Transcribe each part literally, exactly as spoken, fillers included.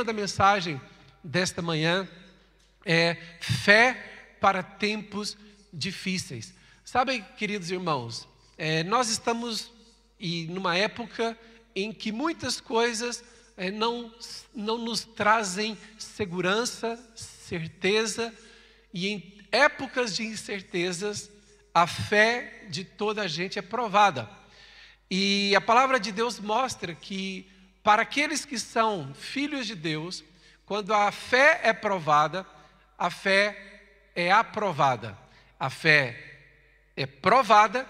tema da mensagem desta manhã é fé para tempos difíceis. Sabem, queridos irmãos, é, nós estamos e, numa época em que muitas coisas é, não, não nos trazem segurança, certeza, e em épocas de incertezas, a fé de toda a gente é provada. E a palavra de Deus mostra que para aqueles que são filhos de Deus, quando a fé é provada, a fé é aprovada. A fé é provada,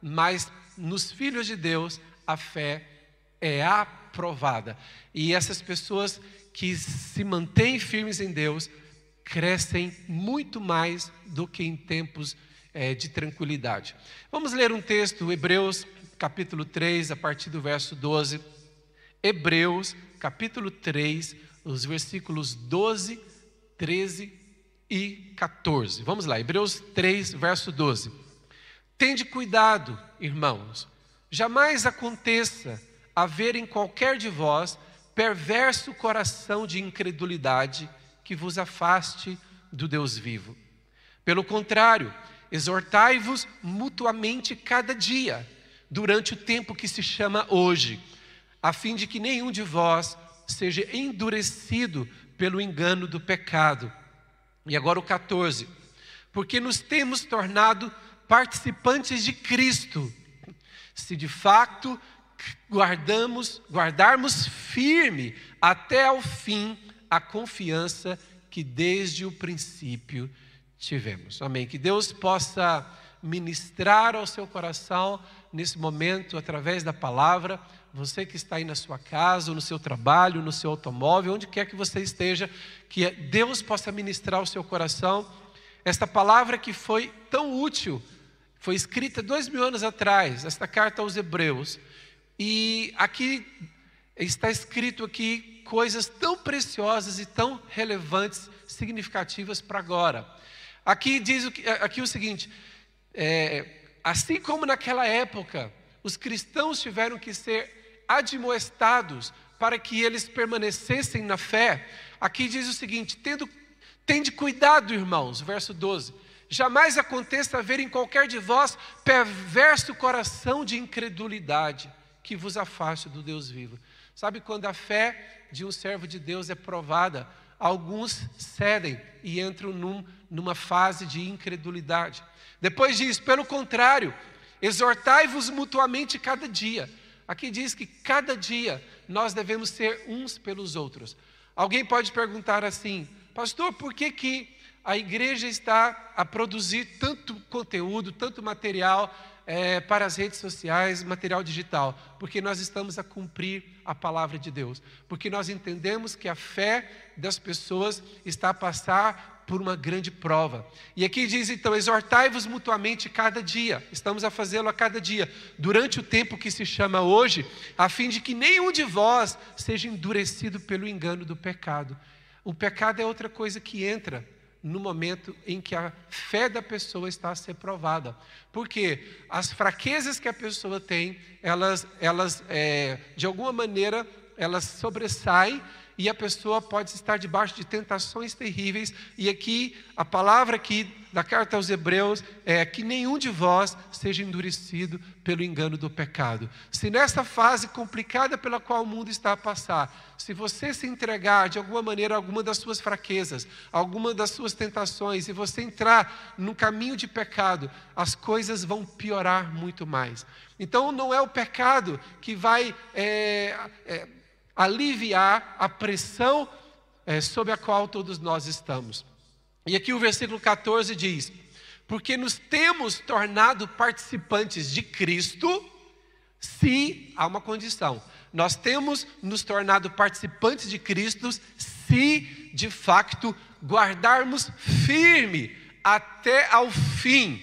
mas nos filhos de Deus a fé é aprovada. E essas pessoas que se mantêm firmes em Deus crescem muito mais do que em tempos é, de tranquilidade. Vamos ler um texto, Hebreus capítulo três, a partir do verso doze. Hebreus capítulo três, os versículos doze, treze e quatorze. Vamos lá, Hebreus três, verso doze. Tende cuidado, irmãos, jamais aconteça haver em qualquer de vós perverso coração de incredulidade que vos afaste do Deus vivo. Pelo contrário, exortai-vos mutuamente cada dia, durante o tempo que se chama hoje, a fim de que nenhum de vós seja endurecido pelo engano do pecado. E agora o quatorze. Porque nos temos tornado participantes de Cristo, se de fato guardamos, guardarmos firme até ao fim a confiança que desde o princípio tivemos. Amém. Que Deus possa ministrar ao seu coração nesse momento, através da palavra. Você que está aí na sua casa, no seu trabalho, no seu automóvel, onde quer que você esteja, que Deus possa ministrar ao seu coração esta palavra que foi tão útil, foi escrita dois mil anos atrás, esta carta aos Hebreus. E aqui está escrito aqui coisas tão preciosas e tão relevantes, significativas para agora. Aqui diz o, aqui o seguinte, é, assim como naquela época, os cristãos tiveram que ser admoestados para que eles permanecessem na fé. Aqui diz o seguinte, tendo, tende cuidado, irmãos, verso doze, jamais aconteça haver em qualquer de vós perverso coração de incredulidade, que vos afaste do Deus vivo. Sabe, quando a fé de um servo de Deus é provada, alguns cedem e entram num, numa fase de incredulidade. Depois diz, pelo contrário, exortai-vos mutuamente cada dia. Aqui diz que cada dia nós devemos ser uns pelos outros. Alguém pode perguntar assim, pastor, por que que a igreja está a produzir tanto conteúdo, tanto material é, para as redes sociais, material digital? Porque nós estamos a cumprir a palavra de Deus. Porque nós entendemos que a fé das pessoas está a passar por uma grande prova. E aqui diz então, exortai-vos mutuamente cada dia, estamos a fazê-lo a cada dia, durante o tempo que se chama hoje, a fim de que nenhum de vós seja endurecido pelo engano do pecado. O pecado é outra coisa que entra no momento em que a fé da pessoa está a ser provada, porque as fraquezas que a pessoa tem, elas, elas é, de alguma maneira, elas sobressaem, e a pessoa pode estar debaixo de tentações terríveis. E aqui, a palavra aqui da carta aos Hebreus é que nenhum de vós seja endurecido pelo engano do pecado. Se nessa fase complicada pela qual o mundo está a passar, se você se entregar de alguma maneira a alguma das suas fraquezas, alguma das suas tentações, e você entrar no caminho de pecado, as coisas vão piorar muito mais. Então não é o pecado que vai é, é, aliviar a pressão é, sob a qual todos nós estamos. E aqui o versículo quatorze diz, porque nos temos tornado participantes de Cristo, se, há uma condição, nós temos nos tornado participantes de Cristo, se de facto guardarmos firme até ao fim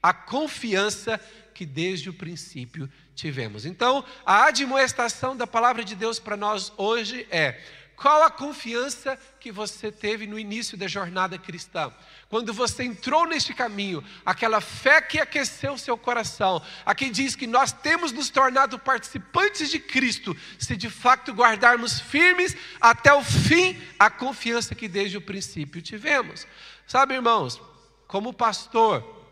a confiança que desde o princípio tivemos. Então, a admoestação da palavra de Deus para nós hoje é: qual a confiança que você teve no início da jornada cristã? Quando você entrou neste caminho, aquela fé que aqueceu o seu coração, a quem diz que nós temos nos tornado participantes de Cristo, se de fato guardarmos firmes até o fim a confiança que desde o princípio tivemos. Sabe, irmãos, como pastor,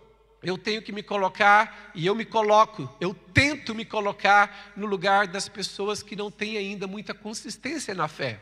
eu tenho que me colocar, e eu me coloco, eu tento me colocar no lugar das pessoas que não têm ainda muita consistência na fé.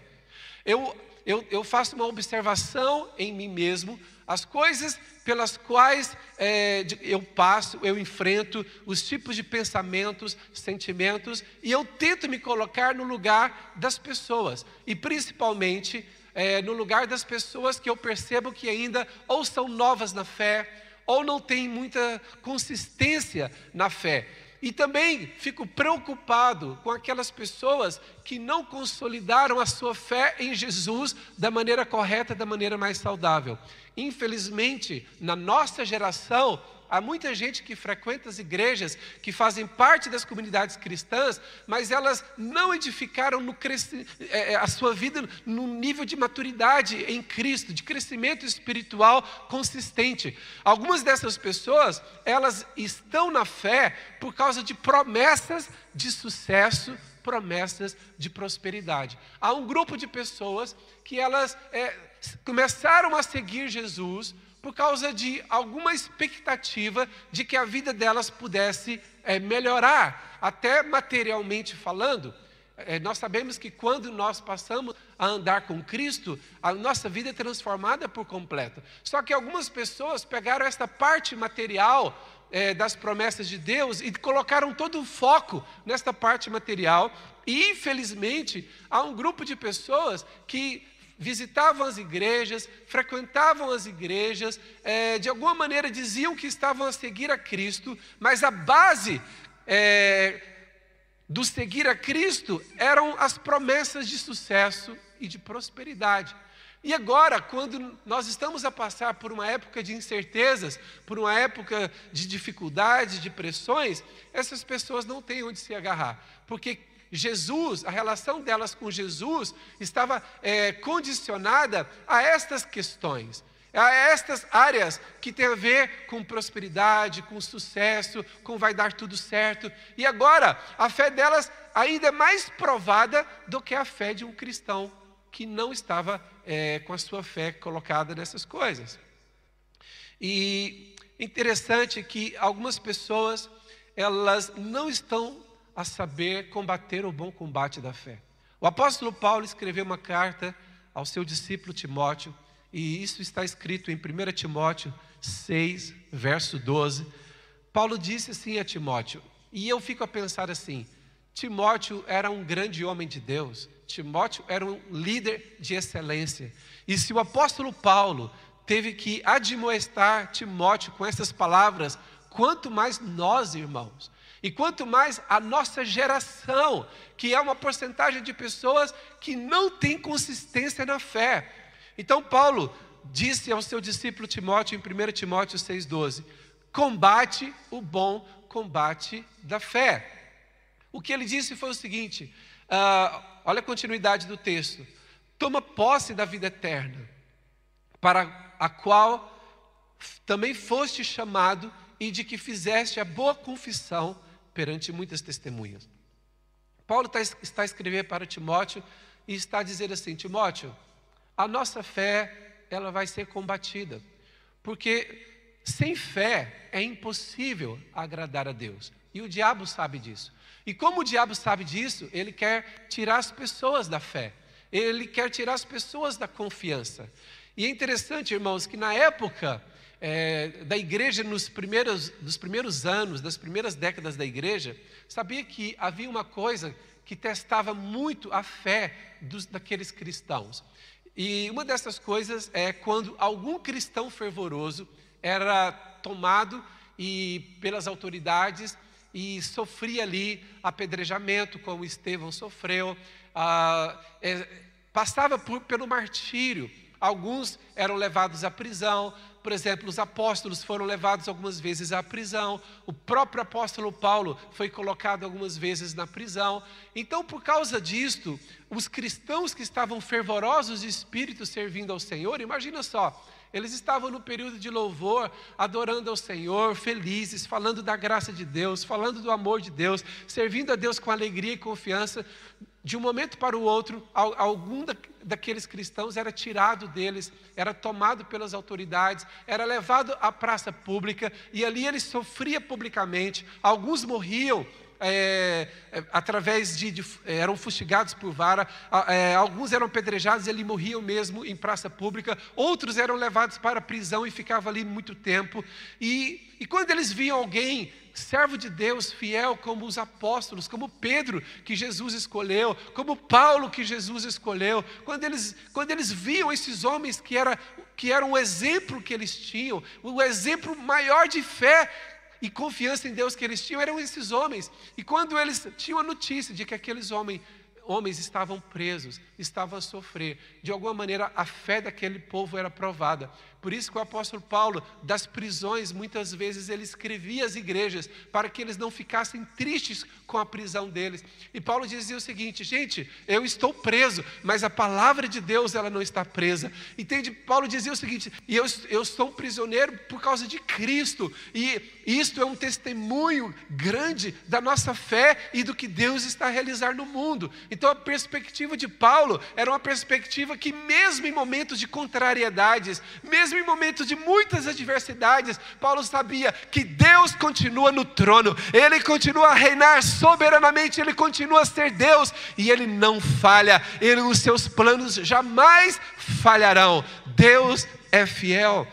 Eu, eu, eu faço uma observação em mim mesmo, as coisas pelas quais é, eu passo, eu enfrento, os tipos de pensamentos, sentimentos, e eu tento me colocar no lugar das pessoas, e principalmente é, no lugar das pessoas que eu percebo que ainda ou são novas na fé, ou não tem muita consistência na fé. E também fico preocupado com aquelas pessoas que não consolidaram a sua fé em Jesus da maneira correta, da maneira mais saudável. Infelizmente, na nossa geração, há muita gente que frequenta as igrejas, que fazem parte das comunidades cristãs, mas elas não edificaram no cresci... a sua vida no nível de maturidade em Cristo, de crescimento espiritual consistente. Algumas dessas pessoas, elas estão na fé por causa de promessas de sucesso, promessas de prosperidade. Há um grupo de pessoas que elas é, começaram a seguir Jesus por causa de alguma expectativa de que a vida delas pudesse é, melhorar, até materialmente falando. É, nós sabemos que quando nós passamos a andar com Cristo, a nossa vida é transformada por completo. Só que algumas pessoas pegaram esta parte material é, das promessas de Deus e colocaram todo o foco nesta parte material. E infelizmente, há um grupo de pessoas que visitavam as igrejas, frequentavam as igrejas, é, de alguma maneira diziam que estavam a seguir a Cristo, mas a base é, do seguir a Cristo eram as promessas de sucesso e de prosperidade. E agora, quando nós estamos a passar por uma época de incertezas, por uma época de dificuldades, de pressões, essas pessoas não têm onde se agarrar, porque Jesus, a relação delas com Jesus estava é, condicionada a estas questões, a estas áreas que tem a ver com prosperidade, com sucesso, com vai dar tudo certo. E agora, a fé delas ainda é mais provada do que a fé de um cristão que não estava é, com a sua fé colocada nessas coisas. E interessante que algumas pessoas, elas não estão a saber combater o bom combate da fé. O apóstolo Paulo escreveu uma carta ao seu discípulo Timóteo, e isso está escrito em primeira Timóteo seis, verso doze. Paulo disse assim a Timóteo, e eu fico a pensar assim, Timóteo era um grande homem de Deus, Timóteo era um líder de excelência, e se o apóstolo Paulo teve que admoestar Timóteo com essas palavras, quanto mais nós, irmãos, e quanto mais a nossa geração, que é uma porcentagem de pessoas que não tem consistência na fé. Então Paulo disse ao seu discípulo Timóteo, em primeira Timóteo seis, doze, combate o bom combate da fé. O que ele disse foi o seguinte, uh, olha a continuidade do texto, toma posse da vida eterna, para a qual também foste chamado, e de que fizeste a boa confissão perante muitas testemunhas. Paulo está a escrever para Timóteo e está a dizer assim, Timóteo, a nossa fé, ela vai ser combatida, porque sem fé é impossível agradar a Deus, e o diabo sabe disso. E como o diabo sabe disso, ele quer tirar as pessoas da fé, ele quer tirar as pessoas da confiança. E é interessante, irmãos, que na época É, da igreja, nos primeiros, nos primeiros anos, das primeiras décadas da igreja, sabia que havia uma coisa que testava muito a fé dos, daqueles cristãos. E uma dessas coisas é quando algum cristão fervoroso era tomado e, pelas autoridades e sofria ali apedrejamento, como Estevão sofreu, ah, é, passava por, pelo martírio. Alguns eram levados à prisão, por exemplo, os apóstolos foram levados algumas vezes à prisão, o próprio apóstolo Paulo foi colocado algumas vezes na prisão. Então, por causa disto, os cristãos que estavam fervorosos de espírito servindo ao Senhor, imagina só, eles estavam no período de louvor, adorando ao Senhor, felizes, falando da graça de Deus, falando do amor de Deus, servindo a Deus com alegria e confiança. De um momento para o outro, algum daqueles cristãos era tirado deles, era tomado pelas autoridades, era levado à praça pública, e ali ele sofria publicamente. Alguns morriam, É, através de, de eram fustigados por vara, é, alguns eram apedrejados e ali morriam mesmo em praça pública, outros eram levados para a prisão e ficavam ali muito tempo. E, e quando eles viam alguém, servo de Deus, fiel, como os apóstolos, como Pedro, que Jesus escolheu, como Paulo, que Jesus escolheu, quando eles, quando eles viam esses homens que era, que era um exemplo que eles tinham, o exemplo maior de fé e confiança em Deus que eles tinham, eram esses homens. E quando eles tinham a notícia de que aqueles homens, homens estavam presos, estavam a sofrer, de alguma maneira a fé daquele povo era provada. Por isso que o apóstolo Paulo, das prisões, muitas vezes ele escrevia às igrejas, para que eles não ficassem tristes com a prisão deles. E Paulo dizia o seguinte: gente, eu estou preso, mas a palavra de Deus, ela não está presa. Entende? Paulo dizia o seguinte: e eu, eu sou um prisioneiro por causa de Cristo, e isto é um testemunho grande da nossa fé e do que Deus está a realizar no mundo. Então a perspectiva de Paulo era uma perspectiva que, mesmo em momentos de contrariedades, mesmo Mesmo em momentos de muitas adversidades, Paulo sabia que Deus continua no trono, Ele continua a reinar soberanamente, Ele continua a ser Deus, e Ele não falha, Ele, os seus planos jamais falharão. Deus é fiel.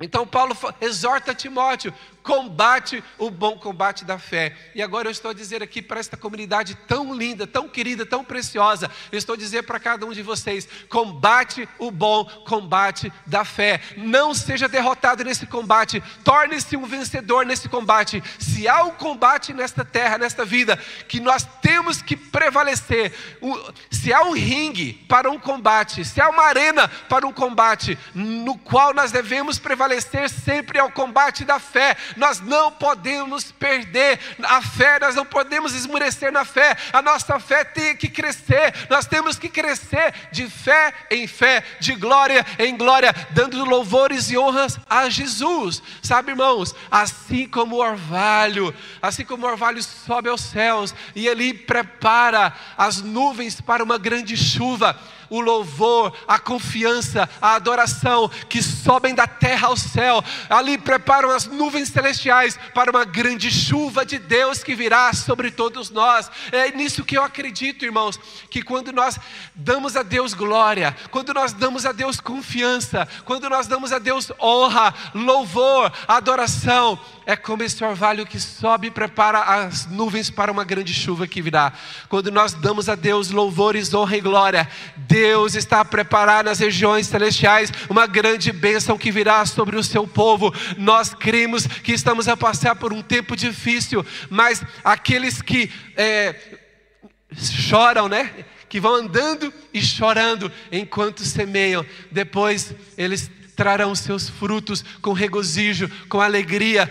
Então Paulo exorta Timóteo: combate o bom combate da fé. E agora eu estou a dizer aqui para esta comunidade tão linda, tão querida, tão preciosa, eu estou a dizer para cada um de vocês: combate o bom combate da fé. Não seja derrotado nesse combate, torne-se um vencedor nesse combate. Se há um combate nesta terra, nesta vida, que nós temos que prevalecer, se há um ringue para um combate, se há uma arena para um combate, no qual nós devemos prevalecer sempre, ao combate da fé. Nós não podemos perder a fé, nós não podemos esmurecer na fé. A nossa fé tem que crescer, nós temos que crescer de fé em fé, de glória em glória, dando louvores e honras a Jesus. Sabe, irmãos, assim como o orvalho, assim como o orvalho sobe aos céus e ele prepara as nuvens para uma grande chuva, o louvor, a confiança, a adoração que sobem da terra ao céu, ali preparam as nuvens celestiais para uma grande chuva de Deus que virá sobre todos nós. É nisso que eu acredito, irmãos, que quando nós damos a Deus glória, quando nós damos a Deus confiança, quando nós damos a Deus honra, louvor, adoração, é como esse orvalho que sobe e prepara as nuvens para uma grande chuva que virá. Quando nós damos a Deus louvores, honra e glória, Deus está a preparar nas regiões celestiais uma grande bênção que virá sobre o seu povo. Nós cremos que estamos a passar por um tempo difícil, mas aqueles que é, choram, né? que vão andando e chorando enquanto semeiam, depois eles trarão seus frutos com regozijo, com alegria.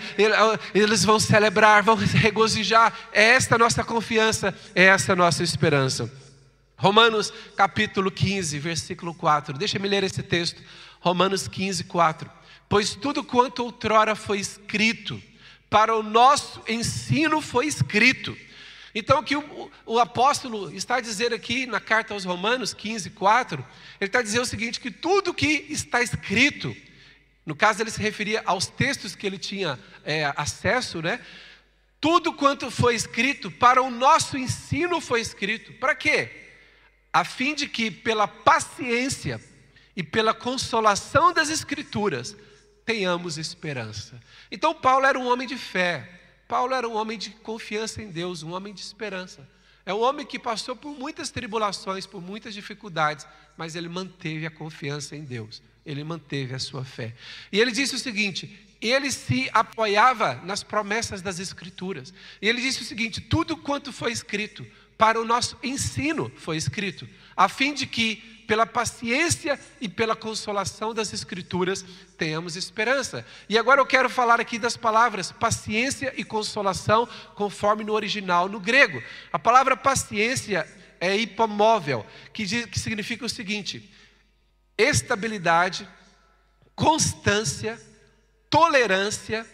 Eles vão celebrar, vão regozijar. É esta a nossa confiança, é essa a nossa esperança. Romanos capítulo quinze, versículo quatro. Deixa-me ler esse texto. Romanos quinze, quatro. Pois tudo quanto outrora foi escrito para o nosso ensino foi escrito. Então, o que o, o apóstolo está a dizer aqui na carta aos Romanos quinze, quatro, ele está a dizer o seguinte: que tudo que está escrito, no caso ele se referia aos textos que ele tinha é, acesso, né? Tudo quanto foi escrito para o nosso ensino foi escrito. Para quê? A fim de que, pela paciência e pela consolação das Escrituras, tenhamos esperança. Então, Paulo era um homem de fé. Paulo era um homem de confiança em Deus, um homem de esperança. É um homem que passou por muitas tribulações, por muitas dificuldades, mas ele manteve a confiança em Deus, ele manteve a sua fé. E ele disse o seguinte: ele se apoiava nas promessas das Escrituras. E ele disse o seguinte: tudo quanto foi escrito para o nosso ensino foi escrito, a fim de que, pela paciência e pela consolação das Escrituras, tenhamos esperança. E agora eu quero falar aqui das palavras paciência e consolação, conforme no original, no grego. A palavra paciência é hipomóvel, que, diz, que significa o seguinte: estabilidade, constância, tolerância,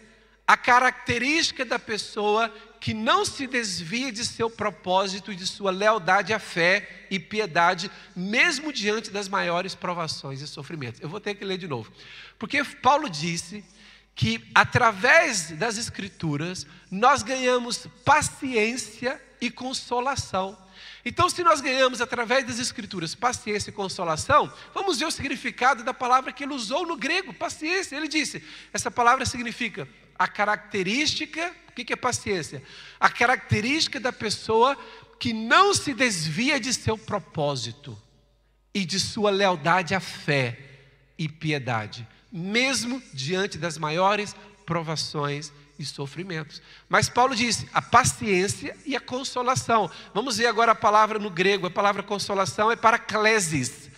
a característica da pessoa que não se desvia de seu propósito e de sua lealdade à fé e piedade, mesmo diante das maiores provações e sofrimentos. Eu vou ter que ler de novo, porque Paulo disse que através das Escrituras nós ganhamos paciência e consolação. Então, se nós ganhamos através das Escrituras paciência e consolação, vamos ver o significado da palavra que ele usou no grego, paciência. Ele disse, essa palavra significa a característica, o que é paciência? A característica da pessoa que não se desvia de seu propósito e de sua lealdade à fé e piedade, mesmo diante das maiores provações e sofrimentos. Mas Paulo disse, a paciência e a consolação. Vamos ver agora a palavra no grego. A palavra consolação é paraklesis.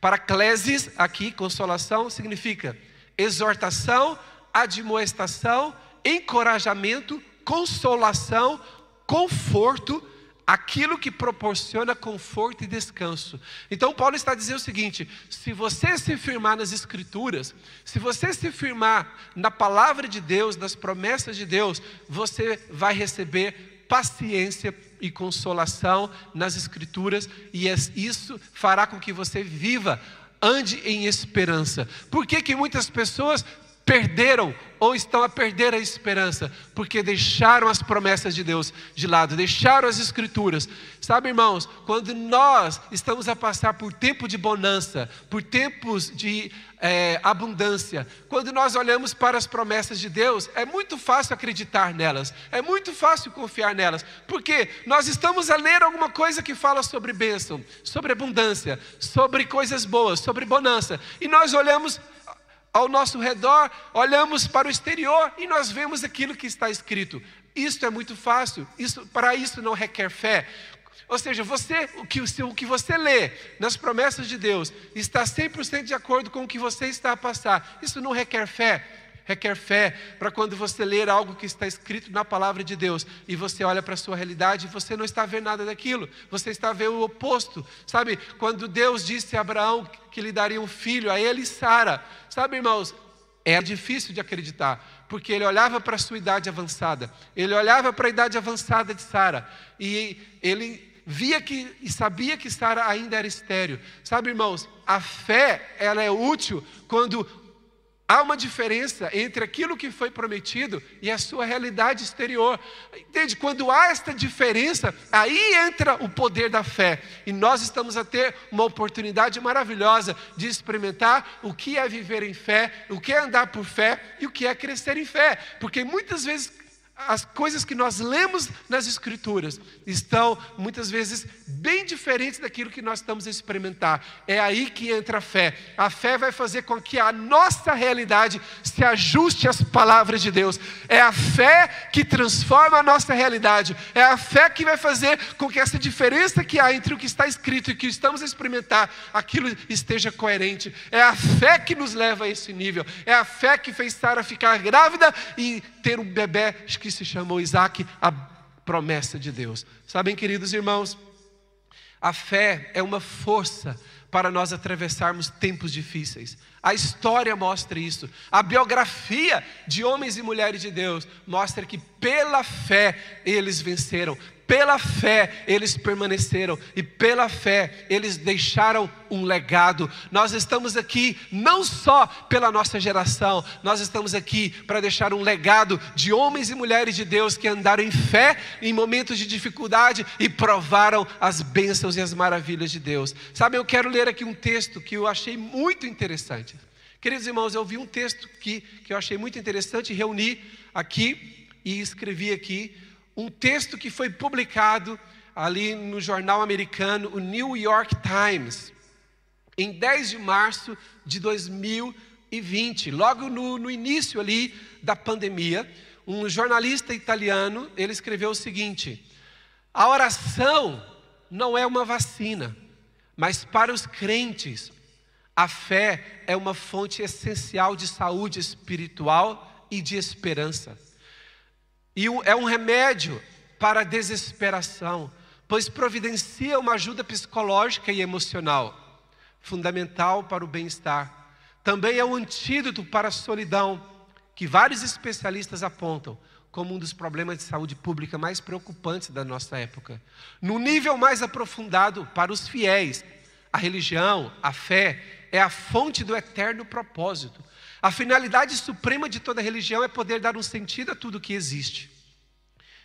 Paraklesis, aqui, consolação, significa exortação, admoestação, encorajamento, consolação, conforto, aquilo que proporciona conforto e descanso. Então Paulo está dizendo o seguinte: se você se firmar nas Escrituras, se você se firmar na palavra de Deus, nas promessas de Deus, você vai receber paciência e consolação nas Escrituras, e isso fará com que você viva, ande em esperança. Por que que muitas pessoas perderam ou estão a perder a esperança? Porque deixaram as promessas de Deus de lado, deixaram as Escrituras. Sabe, irmãos, quando nós estamos a passar por tempo de bonança, por tempos de é, abundância, quando nós olhamos para as promessas de Deus, é muito fácil acreditar nelas, é muito fácil confiar nelas, porque nós estamos a ler alguma coisa que fala sobre bênção, sobre abundância, sobre coisas boas, sobre bonança, e nós olhamos ao nosso redor, olhamos para o exterior e nós vemos aquilo que está escrito. Isso é muito fácil, isso, para isso não requer fé. Ou seja, você, o, que, o que você lê nas promessas de Deus está cem por cento de acordo com o que você está a passar. Isso não requer fé. Requer fé para quando você ler algo que está escrito na palavra de Deus e você olha para a sua realidade e você não está vendo nada daquilo, você está vendo o oposto. Sabe, quando Deus disse a Abraão que lhe daria um filho, a ele e Sara, sabe, irmãos, é difícil de acreditar, porque ele olhava para a sua idade avançada, ele olhava para a idade avançada de Sara e ele via que e sabia que Sara ainda era estéril. Sabe, irmãos, a fé, ela é útil quando há uma diferença entre aquilo que foi prometido e a sua realidade exterior. Entende? Quando há esta diferença, aí entra o poder da fé. E nós estamos a ter uma oportunidade maravilhosa de experimentar o que é viver em fé, o que é andar por fé e o que é crescer em fé. Porque muitas vezes as coisas que nós lemos nas Escrituras estão, muitas vezes, bem diferentes daquilo que nós estamos a experimentar. É aí que entra a fé. A fé vai fazer com que a nossa realidade se ajuste às palavras de Deus. É a fé que transforma a nossa realidade. É a fé que vai fazer com que essa diferença que há entre o que está escrito e o que estamos a experimentar, aquilo esteja coerente. É a fé que nos leva a esse nível. É a fé que fez Sara ficar grávida e ter um bebê que se chamou Isaac, a promessa de Deus. Sabem, queridos irmãos, a fé é uma força para nós atravessarmos tempos difíceis. A história mostra isso. A biografia de homens e mulheres de Deus mostra que pela fé eles venceram, pela fé eles permaneceram e pela fé eles deixaram um legado. Nós estamos aqui não só pela nossa geração, nós estamos aqui para deixar um legado de homens e mulheres de Deus que andaram em fé em momentos de dificuldade e provaram as bênçãos e as maravilhas de Deus. Sabe, eu quero ler aqui um texto que eu achei muito interessante. Queridos irmãos, eu vi um texto que, que eu achei muito interessante, reuni aqui e escrevi aqui um texto que foi publicado ali no jornal americano, o New York Times, em dez de março de dois mil e vinte, logo no, no início ali da pandemia. Um jornalista italiano, ele escreveu o seguinte: a oração não é uma vacina, Mas para os crentes, a fé é uma fonte essencial de saúde espiritual e de esperança. E é um remédio para a desesperação, pois providencia uma ajuda psicológica e emocional, fundamental para o bem-estar. Também é um antídoto para a solidão, que vários especialistas apontam como um dos problemas de saúde pública mais preocupantes da nossa época. No nível mais aprofundado, para os fiéis, a religião, a fé, é a fonte do eterno propósito. A finalidade suprema de toda religião é poder dar um sentido a tudo que existe,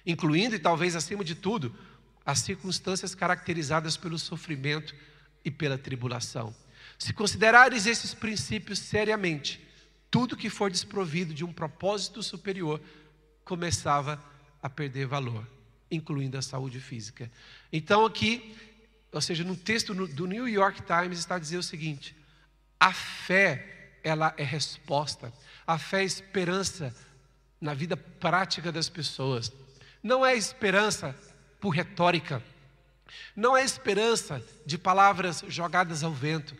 incluindo e talvez acima de tudo, as circunstâncias caracterizadas pelo sofrimento e pela tribulação. Se considerares esses princípios seriamente, tudo que for desprovido de um propósito superior começava a perder valor, incluindo a saúde física. Então aqui, ou seja, no texto do New York Times está a dizer o seguinte: a fé, ela é resposta. A fé é esperança na vida prática das pessoas. Não é esperança por retórica, não é esperança de palavras jogadas ao vento,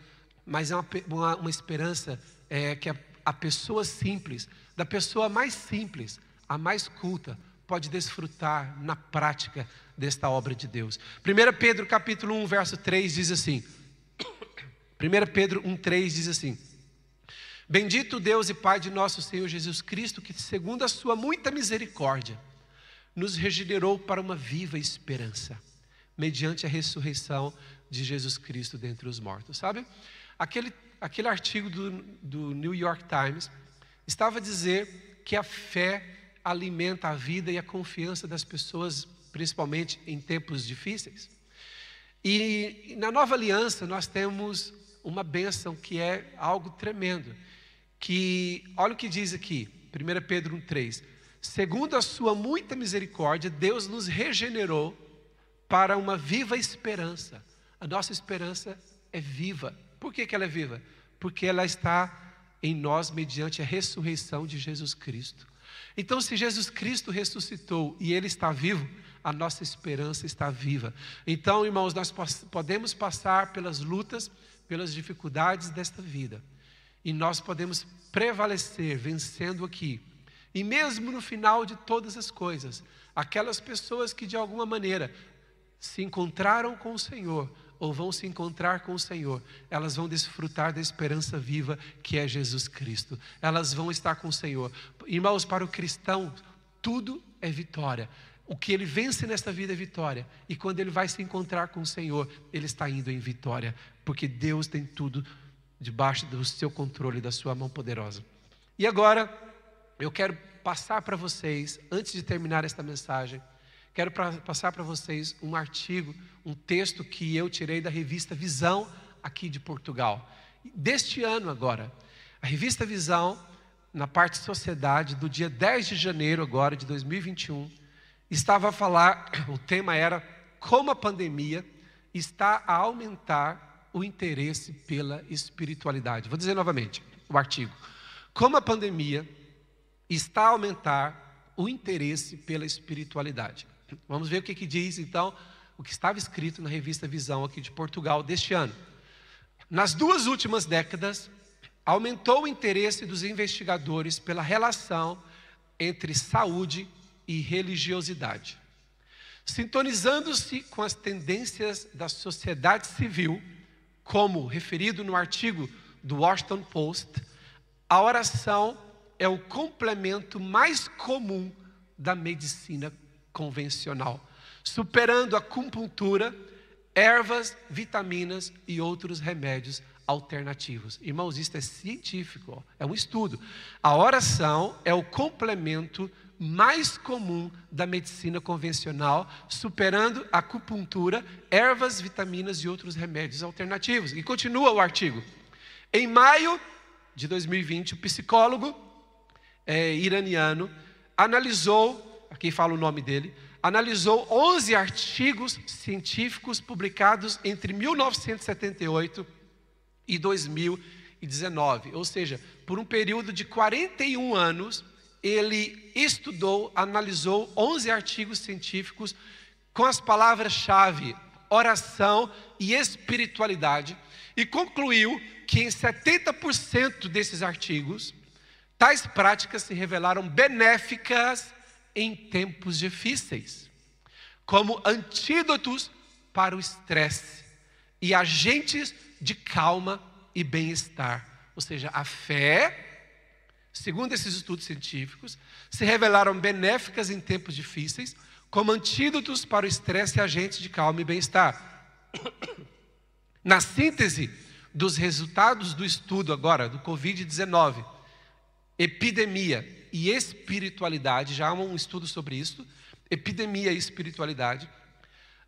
mas é uma, uma, uma esperança é, que a, a pessoa simples, da pessoa mais simples, a mais culta, pode desfrutar na prática desta obra de Deus. primeira Pedro capítulo um, verso três diz assim, primeira Pedro um, três diz assim: Bendito Deus e Pai de nosso Senhor Jesus Cristo, que segundo a sua muita misericórdia, nos regenerou para uma viva esperança, mediante a ressurreição de Jesus Cristo dentre os mortos. Sabe, aquele, aquele artigo do, do New York Times estava a dizer que a fé alimenta a vida e a confiança das pessoas, principalmente em tempos difíceis. E na Nova Aliança nós temos uma bênção que é algo tremendo, que, olha o que diz aqui, primeira Pedro um, três, segundo a sua muita misericórdia, Deus nos regenerou para uma viva esperança. A nossa esperança é viva. Por que que ela é viva? Porque ela está em nós mediante a ressurreição de Jesus Cristo. Então, se Jesus Cristo ressuscitou e Ele está vivo, a nossa esperança está viva. Então, irmãos, nós podemos passar pelas lutas, pelas dificuldades desta vida, e nós podemos prevalecer, vencendo aqui. E mesmo no final de todas as coisas, aquelas pessoas que de alguma maneira se encontraram com o Senhor, ou vão se encontrar com o Senhor, elas vão desfrutar da esperança viva que é Jesus Cristo. Elas vão estar com o Senhor. Irmãos, para o cristão, tudo é vitória. O que ele vence nesta vida é vitória. E quando ele vai se encontrar com o Senhor, ele está indo em vitória, porque Deus tem tudo debaixo do seu controle, da sua mão poderosa. E agora, eu quero passar para vocês, antes de terminar esta mensagem, quero pra, passar para vocês um artigo, um texto que eu tirei da revista Visão, aqui de Portugal. Deste ano agora, a revista Visão, na parte Sociedade, do dia dez de janeiro agora de dois mil e vinte e um, estava a falar, o tema era como a pandemia está a aumentar o interesse pela espiritualidade. Vou dizer novamente o artigo. Como a pandemia está a aumentar o interesse pela espiritualidade. Vamos ver o que, que diz, então, o que estava escrito na revista Visão aqui de Portugal deste ano. Nas duas últimas décadas, aumentou o interesse dos investigadores pela relação entre saúde e religiosidade, sintonizando-se com as tendências da sociedade civil, como referido no artigo do Washington Post, a oração é o complemento mais comum da medicina convencional, superando a acupuntura, ervas, vitaminas e outros remédios alternativos. Irmãos, isso é científico, é um estudo. A oração é o complemento mais comum da medicina convencional, superando a acupuntura, ervas, vitaminas e outros remédios alternativos. E continua o artigo. Em maio de dois mil e vinte, o psicólogo eh, iraniano analisou, aqui fala o nome dele, analisou onze artigos científicos publicados entre mil novecentos e setenta e oito e dois mil e dezenove. Ou seja, por um período de quarenta e um anos, ele estudou, analisou onze artigos científicos com as palavras-chave oração e espiritualidade, e concluiu que em setenta por cento desses artigos, tais práticas se revelaram benéficas em tempos difíceis, como antídotos para o estresse e agentes de calma e bem-estar. Ou seja, a fé, segundo esses estudos científicos, se revelaram benéficas em tempos difíceis, como antídotos para o estresse e agentes de calma e bem-estar. Na síntese dos resultados do estudo agora, do covid dezenove, epidemia e espiritualidade, já há um estudo sobre isso, epidemia e espiritualidade.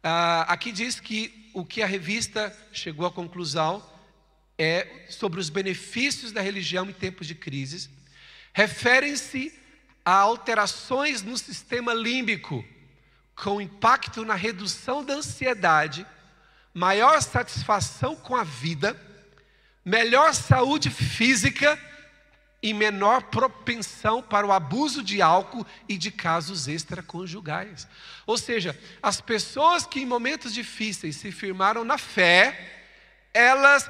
Ah, aqui diz que o que a revista chegou à conclusão é sobre os benefícios da religião em tempos de crises, referem-se a alterações no sistema límbico, com impacto na redução da ansiedade, maior satisfação com a vida, melhor saúde física e menor propensão para o abuso de álcool e de casos extraconjugais. Ou seja, as pessoas que em momentos difíceis se firmaram na fé, elas,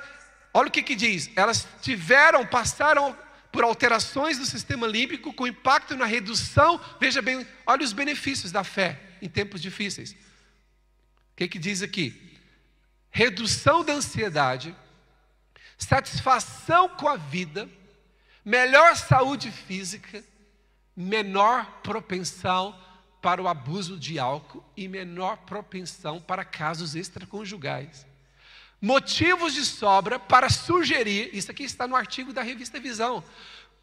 olha o que que diz, elas tiveram, passaram por alterações do sistema límbico com impacto na redução, veja bem, olha os benefícios da fé em tempos difíceis. O que que diz aqui? Redução da ansiedade, satisfação com a vida, melhor saúde física, menor propensão para o abuso de álcool e menor propensão para casos extraconjugais. Motivos de sobra para sugerir, isso aqui está no artigo da revista Visão,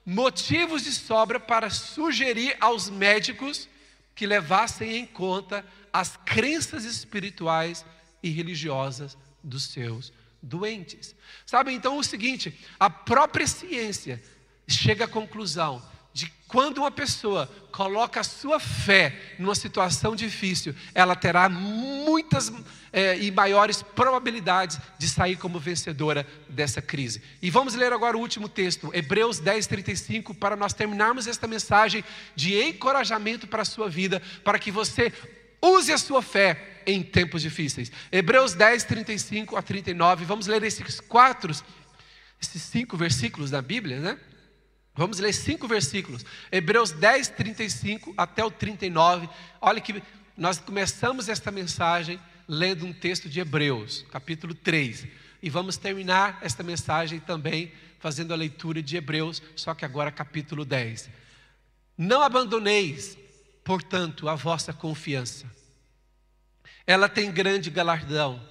motivos de sobra para sugerir aos médicos que levassem em conta as crenças espirituais e religiosas dos seus doentes. Sabe, então, o seguinte, a própria ciência chega à conclusão de quando uma pessoa coloca a sua fé numa situação difícil, ela terá muitas é, e maiores probabilidades de sair como vencedora dessa crise. E vamos ler agora o último texto, Hebreus dez, trinta e cinco, para nós terminarmos esta mensagem de encorajamento para a sua vida, para que você use a sua fé em tempos difíceis. Hebreus dez, trinta e cinco a trinta e nove, vamos ler esses quatro, esses cinco versículos da Bíblia, né? Vamos ler cinco versículos, Hebreus dez, trinta e cinco até o trinta e nove. Olha que nós começamos esta mensagem lendo um texto de Hebreus, capítulo três. E vamos terminar esta mensagem também fazendo a leitura de Hebreus, só que agora capítulo dez. Não abandoneis, portanto, a vossa confiança. Ela tem grande galardão.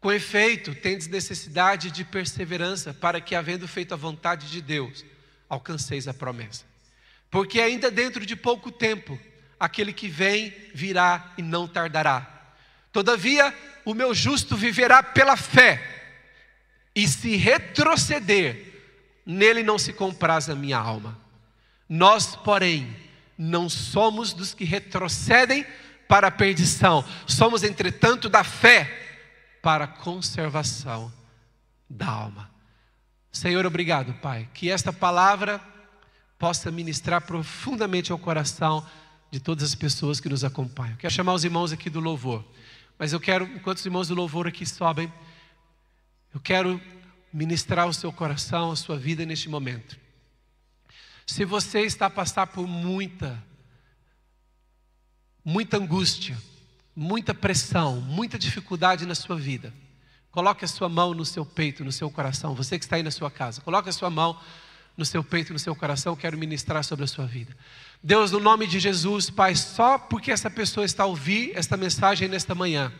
Com efeito, tendes necessidade de perseverança, para que, havendo feito a vontade de Deus, alcanceis a promessa, porque ainda dentro de pouco tempo, aquele que vem virá e não tardará. Todavia, o meu justo viverá pela fé, e se retroceder, nele não se compraz a minha alma. Nós, porém, não somos dos que retrocedem para a perdição, somos, entretanto, da fé para a conservação da alma. Senhor, obrigado, Pai, que esta palavra possa ministrar profundamente ao coração de todas as pessoas que nos acompanham. Quero chamar os irmãos aqui do louvor, mas eu quero, enquanto os irmãos do louvor aqui sobem, eu quero ministrar o seu coração, a sua vida neste momento. Se você está a passar por muita, muita angústia, muita pressão, muita dificuldade na sua vida, coloque a sua mão no seu peito, no seu coração. Você que está aí na sua casa, coloque a sua mão no seu peito, no seu coração. Eu quero ministrar sobre a sua vida. Deus, no nome de Jesus, Pai, só porque essa pessoa está a ouvir esta mensagem nesta manhã,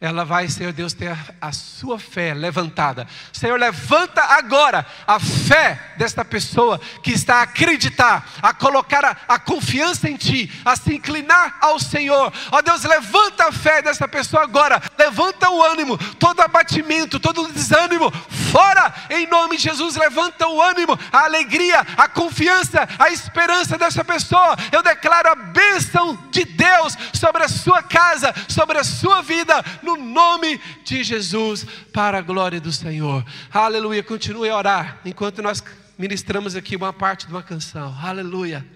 ela vai, Senhor Deus, ter a sua fé levantada. Senhor, levanta agora a fé desta pessoa que está a acreditar, a colocar a, a confiança em Ti, a se inclinar ao Senhor. Ó Deus, levanta a fé desta pessoa agora, levanta o ânimo, todo abatimento, todo desânimo, fora, em nome de Jesus. Levanta o ânimo, a alegria, a confiança, a esperança desta pessoa. Eu declaro a bênção de Deus sobre a sua casa, sobre a sua vida, no nome de Jesus, para a glória do Senhor. Aleluia. Continue a orar enquanto nós ministramos aqui uma parte de uma canção. Aleluia.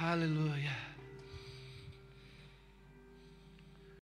Aleluia.